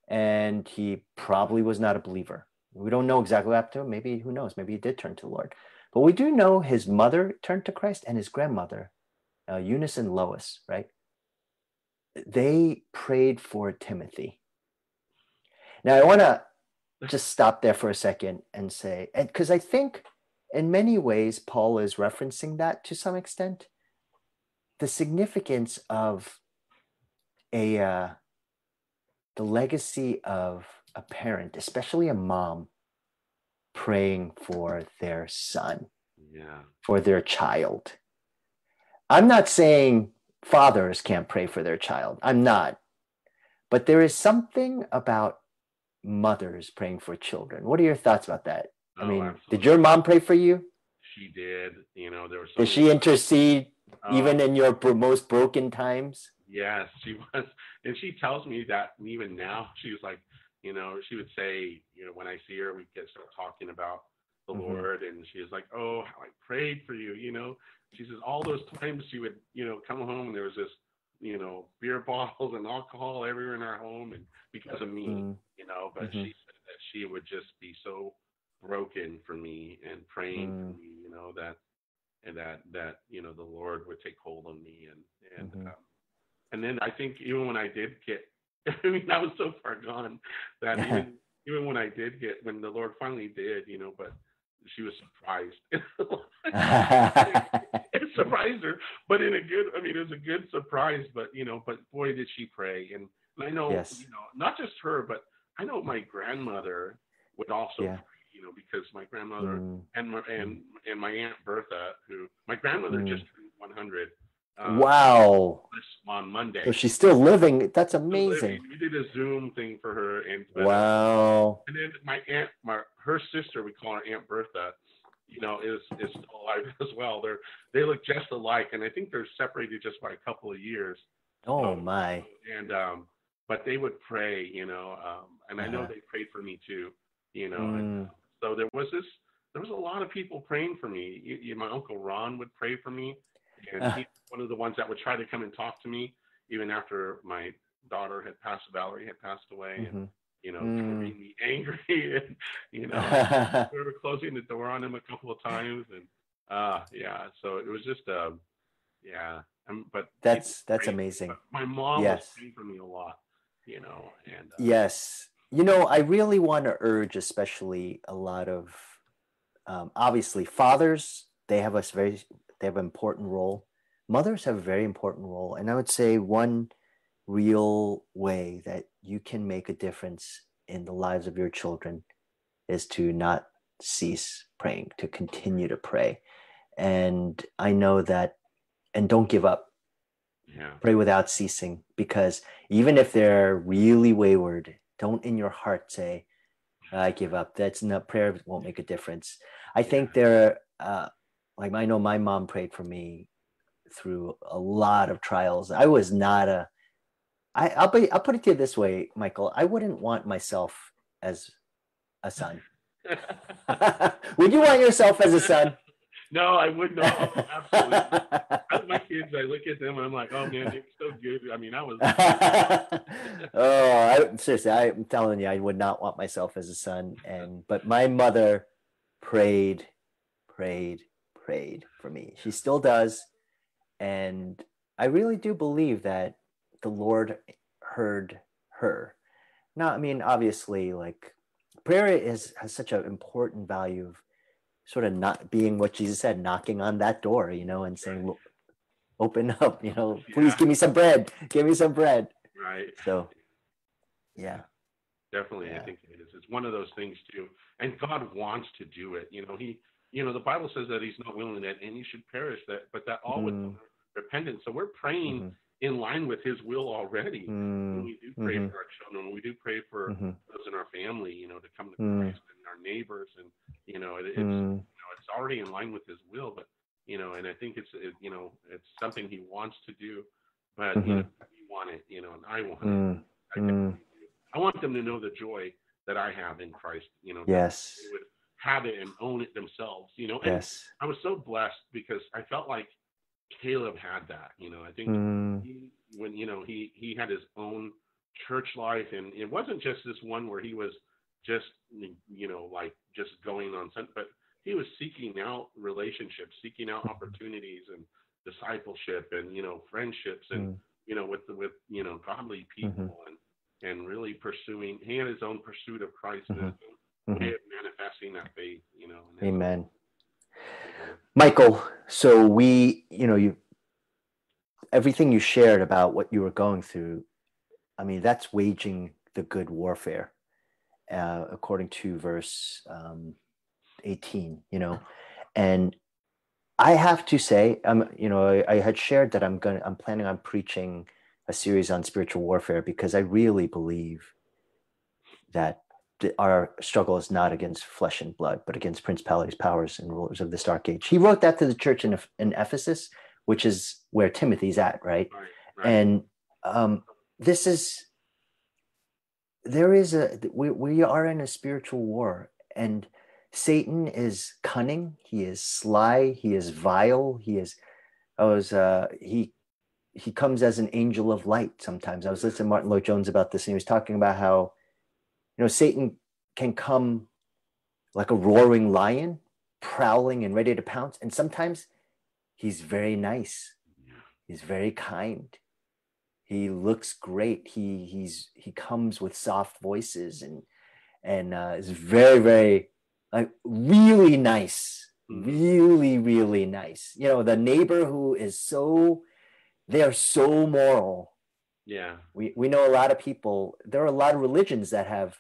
And he probably was not a believer. We don't know exactly what happened to him. Maybe, who knows? Maybe he did turn to the Lord. But we do know his mother turned to Christ and his grandmother, Eunice and Lois, right? They prayed for Timothy. Now, I want to just stop there for a second and say, because I think in many ways, Paul is referencing that to some extent, the significance of the legacy of a parent, especially a mom, praying for their son, for their child. I'm not saying fathers can't pray for their child. I'm not. But there is something about mothers praying for children. What are your thoughts about that? I mean, absolutely. Did your mom pray for you? She did. You know, there was. Did she intercede even in your most broken times? Yes, she was. And she tells me that even now, she was like, you know, she would say, you know, when I see her, we get start talking about the Lord. And she was like, oh, how I prayed for you, you know. She says all those times she would, you know, come home and there was this, you know, beer bottles and alcohol everywhere in our home and because of me, you know. But she said that she would just be so broken for me and praying for me, you know, that you know, the Lord would take hold of me and then I think even when I did get, I mean, I was so far gone that even when I did get, when the Lord finally did, you know, but she was surprised. It surprised her, but in a good, I mean, it was a good surprise, but, you know, but boy, did she pray. And I know, you know, not just her, but I know my grandmother would also pray, you know, because my grandmother and my Aunt Bertha, who my grandmother just turned 100. Wow. On Monday. So she's still living. That's amazing. We did a Zoom thing for her. And wow. And then my aunt, her sister, we call her Aunt Bertha, you know, is still alive as well. They look just alike. And I think they're separated just by a couple of years. Oh, my. And, but they would pray, you know, and I know they prayed for me too, you know. And so there was a lot of people praying for me. My Uncle Ron would pray for me. And he's one of the ones that would try to come and talk to me, even after my daughter had passed, Valerie had passed away, and, you know, made me angry. And, you know, we were closing the door on him a couple of times. And, so it was just, but that's amazing. But my mom was praying for me a lot, you know. And you know, I really want to urge, especially a lot of, obviously, fathers, they have an important role. Mothers have a very important role. And I would say one real way that you can make a difference in the lives of your children is to not cease praying, to continue to pray. And I know that, and don't give up. Yeah. Pray without ceasing, because even if they're really wayward, don't in your heart say, I give up. That's not, prayer won't make a difference. I think there are, like, I know my mom prayed for me through a lot of trials. I was not I'll put it to you this way, Michael. I wouldn't want myself as a son. Would you want yourself as a son? No, I would not. Absolutely. My kids, I look at them and I'm like, oh man, they're so good. I mean, I was. Seriously, I'm telling you, I would not want myself as a son. But my mother prayed for me. She still does. And I really do believe that the Lord heard her. Now, I mean, obviously, like, prayer has such an important value of sort of not being what Jesus said, knocking on that door, you know, and saying, well, open up, you know, please give me some bread. Give me some bread. Right. So, yeah. Definitely. Yeah. I think it is. It's one of those things too. And God wants to do it. You know, the Bible says that he's not willing that any should perish, but that all would repentance. So we're praying in line with his will already. When we do pray for our children, when we do pray for those in our family, you know, to come to Christ, and our neighbors, and you know, it's already in line with his will. But you know, and I think it's something he wants to do, but you know, we want it, you know, and I want it. I want them to know the joy that I have in Christ. You know, yes, they would have it and own it themselves. You know, and yes, I was so blessed because I felt like Caleb had that, you know. I think he had his own church life, and it wasn't just this one where he was just, you know, like just going on something, but he was seeking out relationships, seeking out opportunities and discipleship and, you know, friendships and, you know, with, you know, godly people and really pursuing, he had his own pursuit of Christ and his way of manifesting that faith, you know. Amen. Michael, so everything you shared about what you were going through, I mean, that's waging the good warfare, according to verse 18, you know, and I have to say, you know, I had shared that I'm planning on preaching a series on spiritual warfare because I really believe that our struggle is not against flesh and blood, but against principalities, powers, and rulers of this dark age. He wrote that to the church in Ephesus, which is where Timothy's at, right? Right. And we are in a spiritual war, and Satan is cunning. He is sly. He is vile. He comes as an angel of light sometimes. I was listening to Martyn Lloyd Jones about this, and he was talking about how, you know, Satan can come like a roaring lion, prowling and ready to pounce. And sometimes he's very nice. He's very kind. He looks great. He comes with soft voices and is very, very, like, really nice, really, really nice. You know, the neighbor who is they are so moral. Yeah, we know a lot of people. There are a lot of religions that have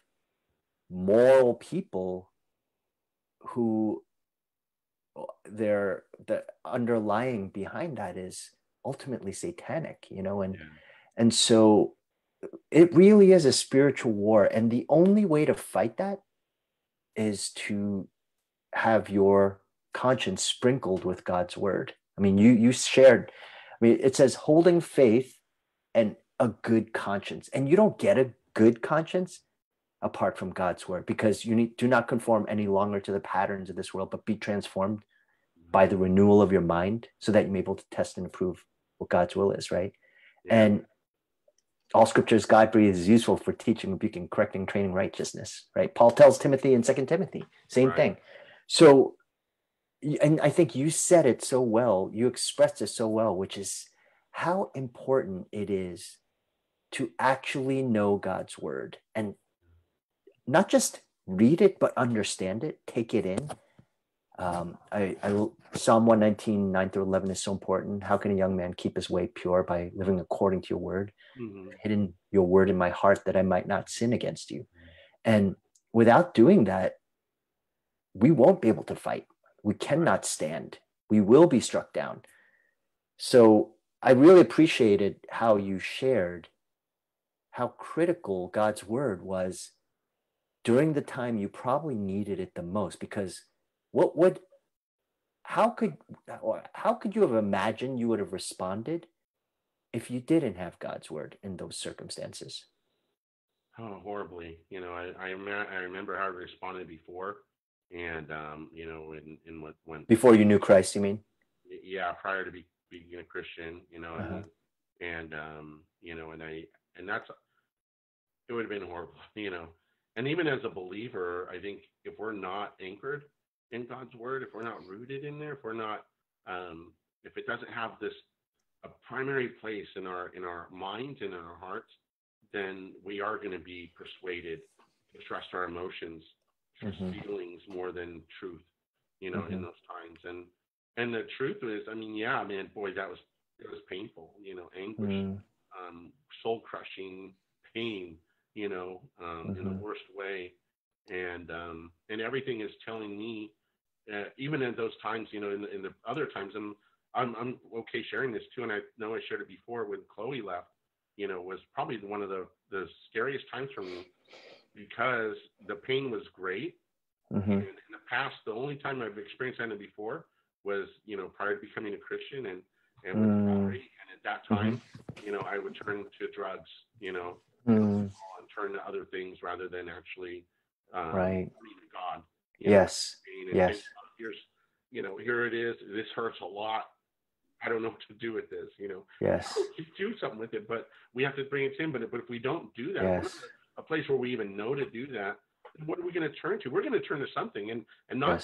moral people who the underlying behind that is ultimately satanic, you know, and so it really is a spiritual war, and the only way to fight that is to have your conscience sprinkled with God's word. I mean, you shared. I mean, it says holding faith and a good conscience, and you don't get a good conscience apart from God's word, because you do not conform any longer to the patterns of this world, but be transformed by the renewal of your mind, so that you're able to test and approve what God's will is, right? Yeah. And all scripture is God-breathed, is useful for teaching, rebuking, correcting, training righteousness, right? Paul tells Timothy in 2 Timothy, same thing. So, and I think you said it so well, you expressed it so well, which is how important it is to actually know God's word, and not just read it, but understand it, take it in. Psalm 119, 9-11 is so important. How can a young man keep his way pure? By living according to your word, hidden your word in my heart that I might not sin against you. And without doing that, we won't be able to fight. We cannot stand. We will be struck down. So I really appreciated how you shared how critical God's word was during the time you probably needed it the most, because how could you have imagined you would have responded if you didn't have God's word in those circumstances? Oh, horribly. You know, I remember how I responded before, And, you know, when before you knew Christ, you mean? Yeah, prior to being a Christian, you know, you know, and that's, it would have been horrible, you know. And even as a believer, I think if we're not anchored in God's word, if we're not rooted in there, if we're not, if it doesn't have this a primary place in our minds and in our hearts, then we are going to be persuaded to trust our emotions, trust feelings more than truth, you know, in those times. And the truth is, I mean, yeah, man, boy, it was painful, you know, anguish, soul crushing pain, you know, in the worst way. And everything is telling me, even in those times, you know, in the other times, I'm okay sharing this too. And I know I shared it before when Chloe left, you know, was probably one of the scariest times for me because the pain was great. And in the past, the only time I've experienced anything before was, you know, prior to becoming a Christian and with Valerie. And at that time, you know, I would turn to drugs, you know, and turn to other things rather than actually turning to God. Yes. Know, yes. And here's, you know, here it is. This hurts a lot. I don't know what to do with this, you know. Yes. Do something with it, but we have to bring it in. But if we don't do that, a place where we even know to do that, what are we going to turn to? We're going to turn to something, and not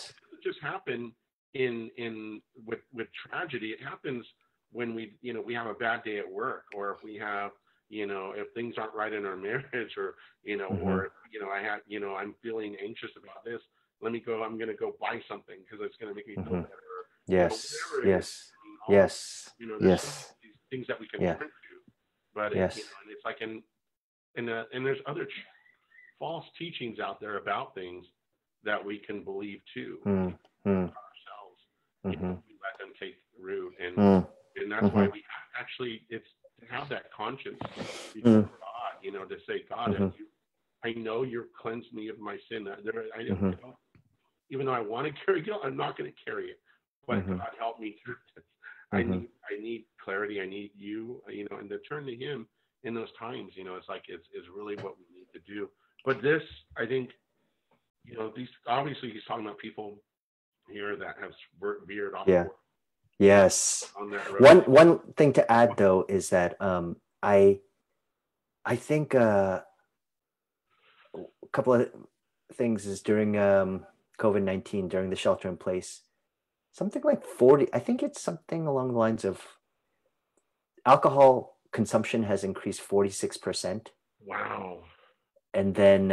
just happen with tragedy. It happens when we have a bad day at work, or if we have, you know, if things aren't right in our marriage, or you know, or you know, I'm feeling anxious about this. Let me go. I'm going to go buy something because it's going to make me feel better. Yes. You know, yes. Yes. You know, there's these things that we can turn to, but it, you know, and it's like and there's other false teachings out there about things that we can believe too ourselves. You know, we let them take root, and that's why we actually it's to have that conscience before God, you know, to say, God, I know you've cleansed me of my sin. I don't, even though I want to carry guilt, I'm not going to carry it. But God, help me through this. I need clarity. I need you, you know, and to turn to him in those times, you know, it's like, it's really what we need to do. But this, I think, you know, these, obviously he's talking about people here that have veered off. Yeah. Yes. On that road. One thing to add though, is that, I think, a couple of things is during, COVID-19, during the shelter in place, something like 40, I think it's something along the lines of alcohol consumption has increased 46%. Wow. And then,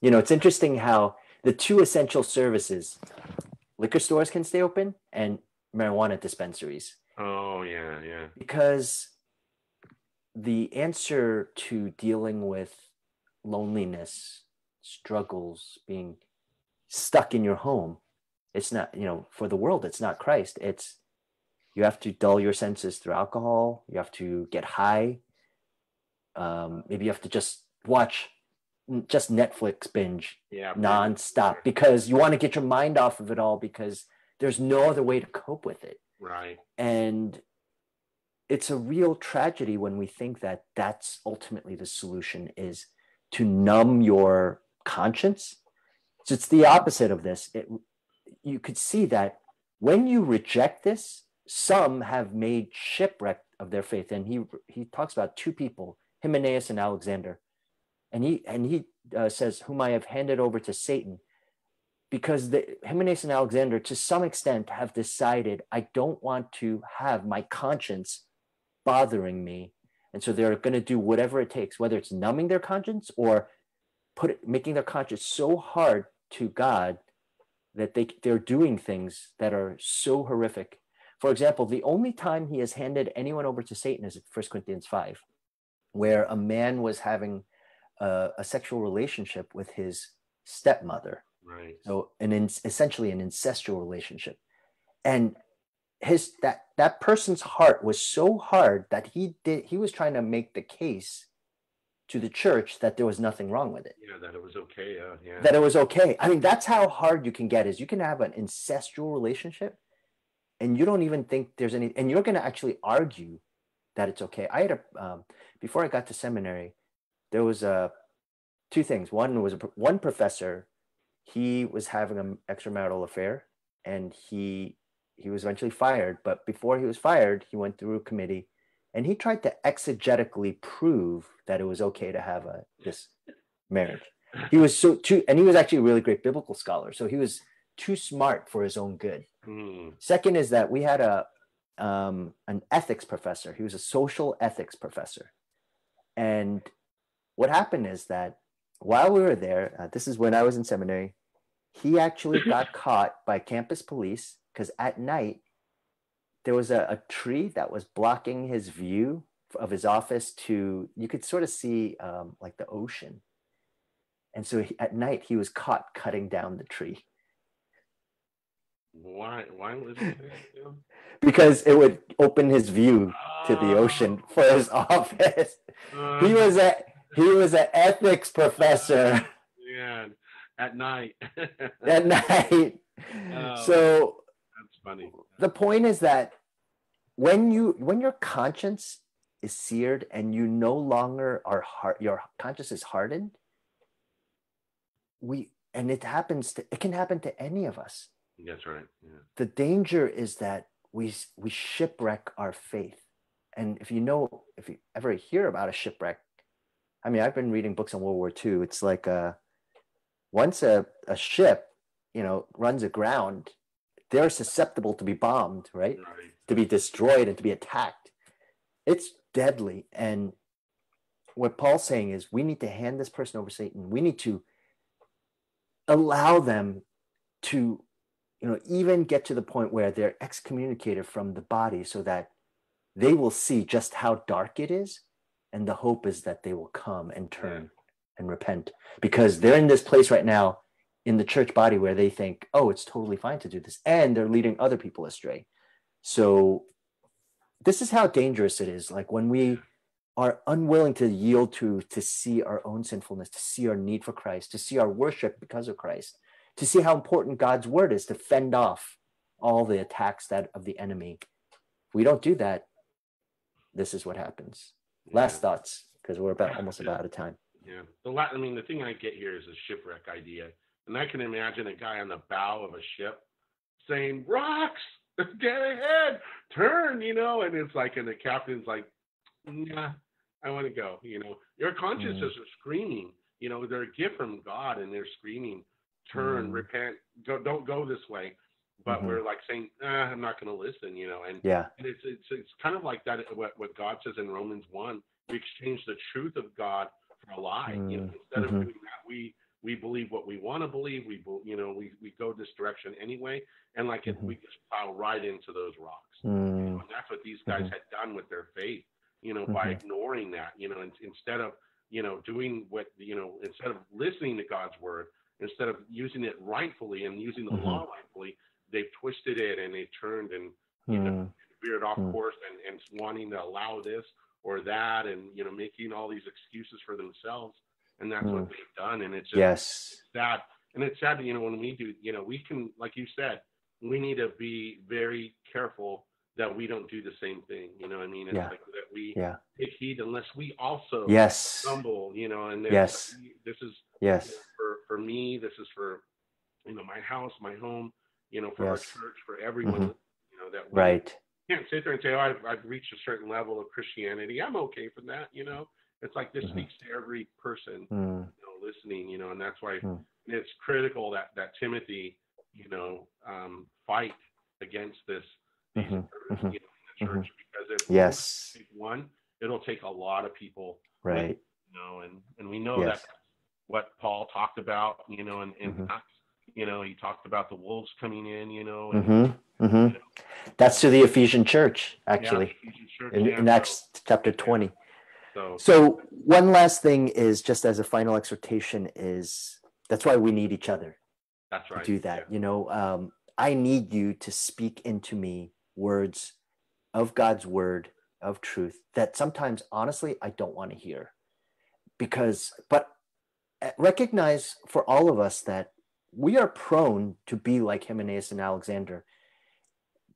you know, it's interesting how the two essential services, liquor stores can stay open and marijuana dispensaries. Oh, yeah, yeah. Because the answer to dealing with loneliness, struggles, being stuck in your home, it's not, you know, for the world, it's not Christ. It's, you have to dull your senses through alcohol. You have to get high. Maybe you have to just watch just Netflix binge nonstop because you want to get your mind off of it all because there's no other way to cope with it. Right. And it's a real tragedy when we think that that's ultimately the solution is to numb your conscience. So it's the opposite of this. You could see that when you reject this, some have made shipwreck of their faith. And he talks about two people, Hymenaeus and Alexander. And he says, whom I have handed over to Satan, because Hymenaeus and Alexander, to some extent, have decided, I don't want to have my conscience bothering me. And so they're going to do whatever it takes, whether it's numbing their conscience or making their conscience so hard to God that they're doing things that are so horrific. For example, the only time he has handed anyone over to Satan is 1 Corinthians 5, where a man was having a sexual relationship with his stepmother. Right. So essentially an incestual relationship. And that person's heart was so hard that he was trying to make the case to the church that there was nothing wrong with it. Yeah, that it was okay. Yeah. That it was okay. I mean, that's how hard you can get is you can have an incestual relationship and you don't even think there's any, and you're going to actually argue that it's okay. I had before I got to seminary, there was two things. One was one professor, he was having an extramarital affair, and he was eventually fired. But before he was fired, he went through a committee, and he tried to exegetically prove that it was okay to have this marriage. He was and he was actually a really great biblical scholar. So he was too smart for his own good. Mm. Second is that we had an ethics professor. He was a social ethics professor. And what happened is that while we were there, this is when I was in seminary, he actually got caught by campus police because at night there was a tree that was blocking his view of his office to, you could sort of see like the ocean. And so at night he was caught cutting down the tree. Why would he do that? Because it would open his view to the ocean for his office. He was an ethics professor. Yeah, at night. At night. So that's funny. The point is that when your conscience is seared and you no longer are your conscience is hardened, it can happen to any of us. That's right. Yeah. The danger is that we shipwreck our faith. And if you ever hear about a shipwreck, I mean, I've been reading books on World War II. It's like once a ship, runs aground, they're susceptible to be bombed, right? To be destroyed and to be attacked. It's deadly. And what Paul's saying is we need to hand this person over to Satan. We need to allow them to even get to the point where they're excommunicated from the body so that they will see just how dark it is. And the hope is that they will come and turn and repent, because they're in this place right now in the church body where they think, oh, it's totally fine to do this. And they're leading other people astray. So this is how dangerous it is. Like when we are unwilling to yield to see our own sinfulness, to see our need for Christ, to see our worship because of Christ, to see how important God's word is to fend off all the attacks of the enemy. If we don't do that, this is what happens. Last thoughts, because we're almost out of time. Yeah. The thing I get here is a shipwreck idea. And I can imagine a guy on the bow of a ship saying, rocks, let's get ahead, turn, and it's like, and the captain's like, nah, I want to go, Your consciences are screaming, they're a gift from God, and they're screaming, turn, repent, go, don't go this way. But we're like saying, I'm not going to listen, And it's kind of like that. What God says in Romans 1, we exchange the truth of God for a lie. Instead of doing that, we believe what we want to believe. We go this direction anyway, and we just plow right into those rocks. And that's what these guys had done with their faith, by ignoring that, instead of doing what instead of listening to God's word, instead of using it rightfully and using the law rightfully. They've twisted it and they turned and veered off course and wanting to allow this or that and making all these excuses for themselves, and that's what they've done. And it's just sad. And it's sad, when we do, we can, like you said, we need to be very careful that we don't do the same thing. It's like that we take heed unless we also stumble. This is for me. This is for my house, my home. For our church, for everyone, that we can't sit there and say, oh, I've reached a certain level of Christianity. I'm okay for that, It's like this speaks to every person listening, and that's why it's critical that Timothy, fight against this in the church, because if we take one, it'll take a lot of people, right? And we know that's what Paul talked about, and he talked about the wolves coming in, and, that's to the Ephesian church, actually, in Acts chapter 20. So one last thing is, just as a final exhortation, is that's why we need each other. That's right. To do that. I need you to speak into me words of God's word, of truth, that sometimes, honestly, I don't want to hear. But recognize for all of us that we are prone to be like Hymenaeus and Alexander,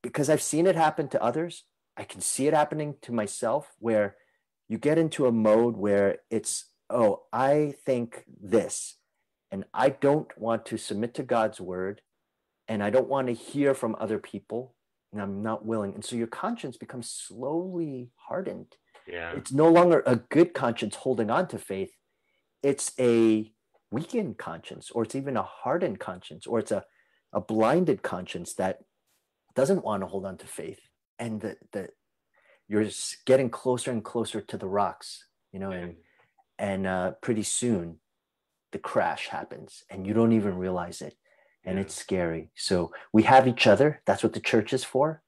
because I've seen it happen to others. I can see it happening to myself, where you get into a mode where it's, oh, I think this, and I don't want to submit to God's word, and I don't want to hear from other people, and I'm not willing. And so your conscience becomes slowly hardened. Yeah. It's no longer a good conscience holding on to faith. It's a weakened conscience, or it's even a hardened conscience, or it's a blinded conscience that doesn't want to hold on to faith. And you're just getting closer and closer to the rocks, you know, and pretty soon the crash happens and you don't even realize it. And it's scary. So we have each other. That's what the church is for.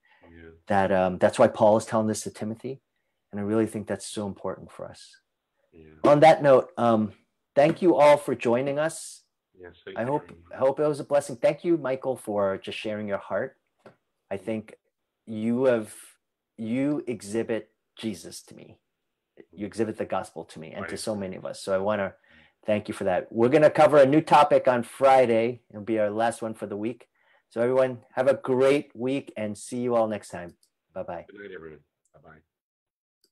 Yeah. That's why Paul is telling this to Timothy. And I really think that's so important for us. Yeah. On that note, thank you all for joining us. Yes, I hope it was a blessing. Thank you, Michael, for just sharing your heart. I think you exhibit Jesus to me. You exhibit the gospel to me and to so many of us. So I want to thank you for that. We're going to cover a new topic on Friday. It'll be our last one for the week. So everyone, have a great week and see you all next time. Bye-bye. Good night, everyone. Bye-bye.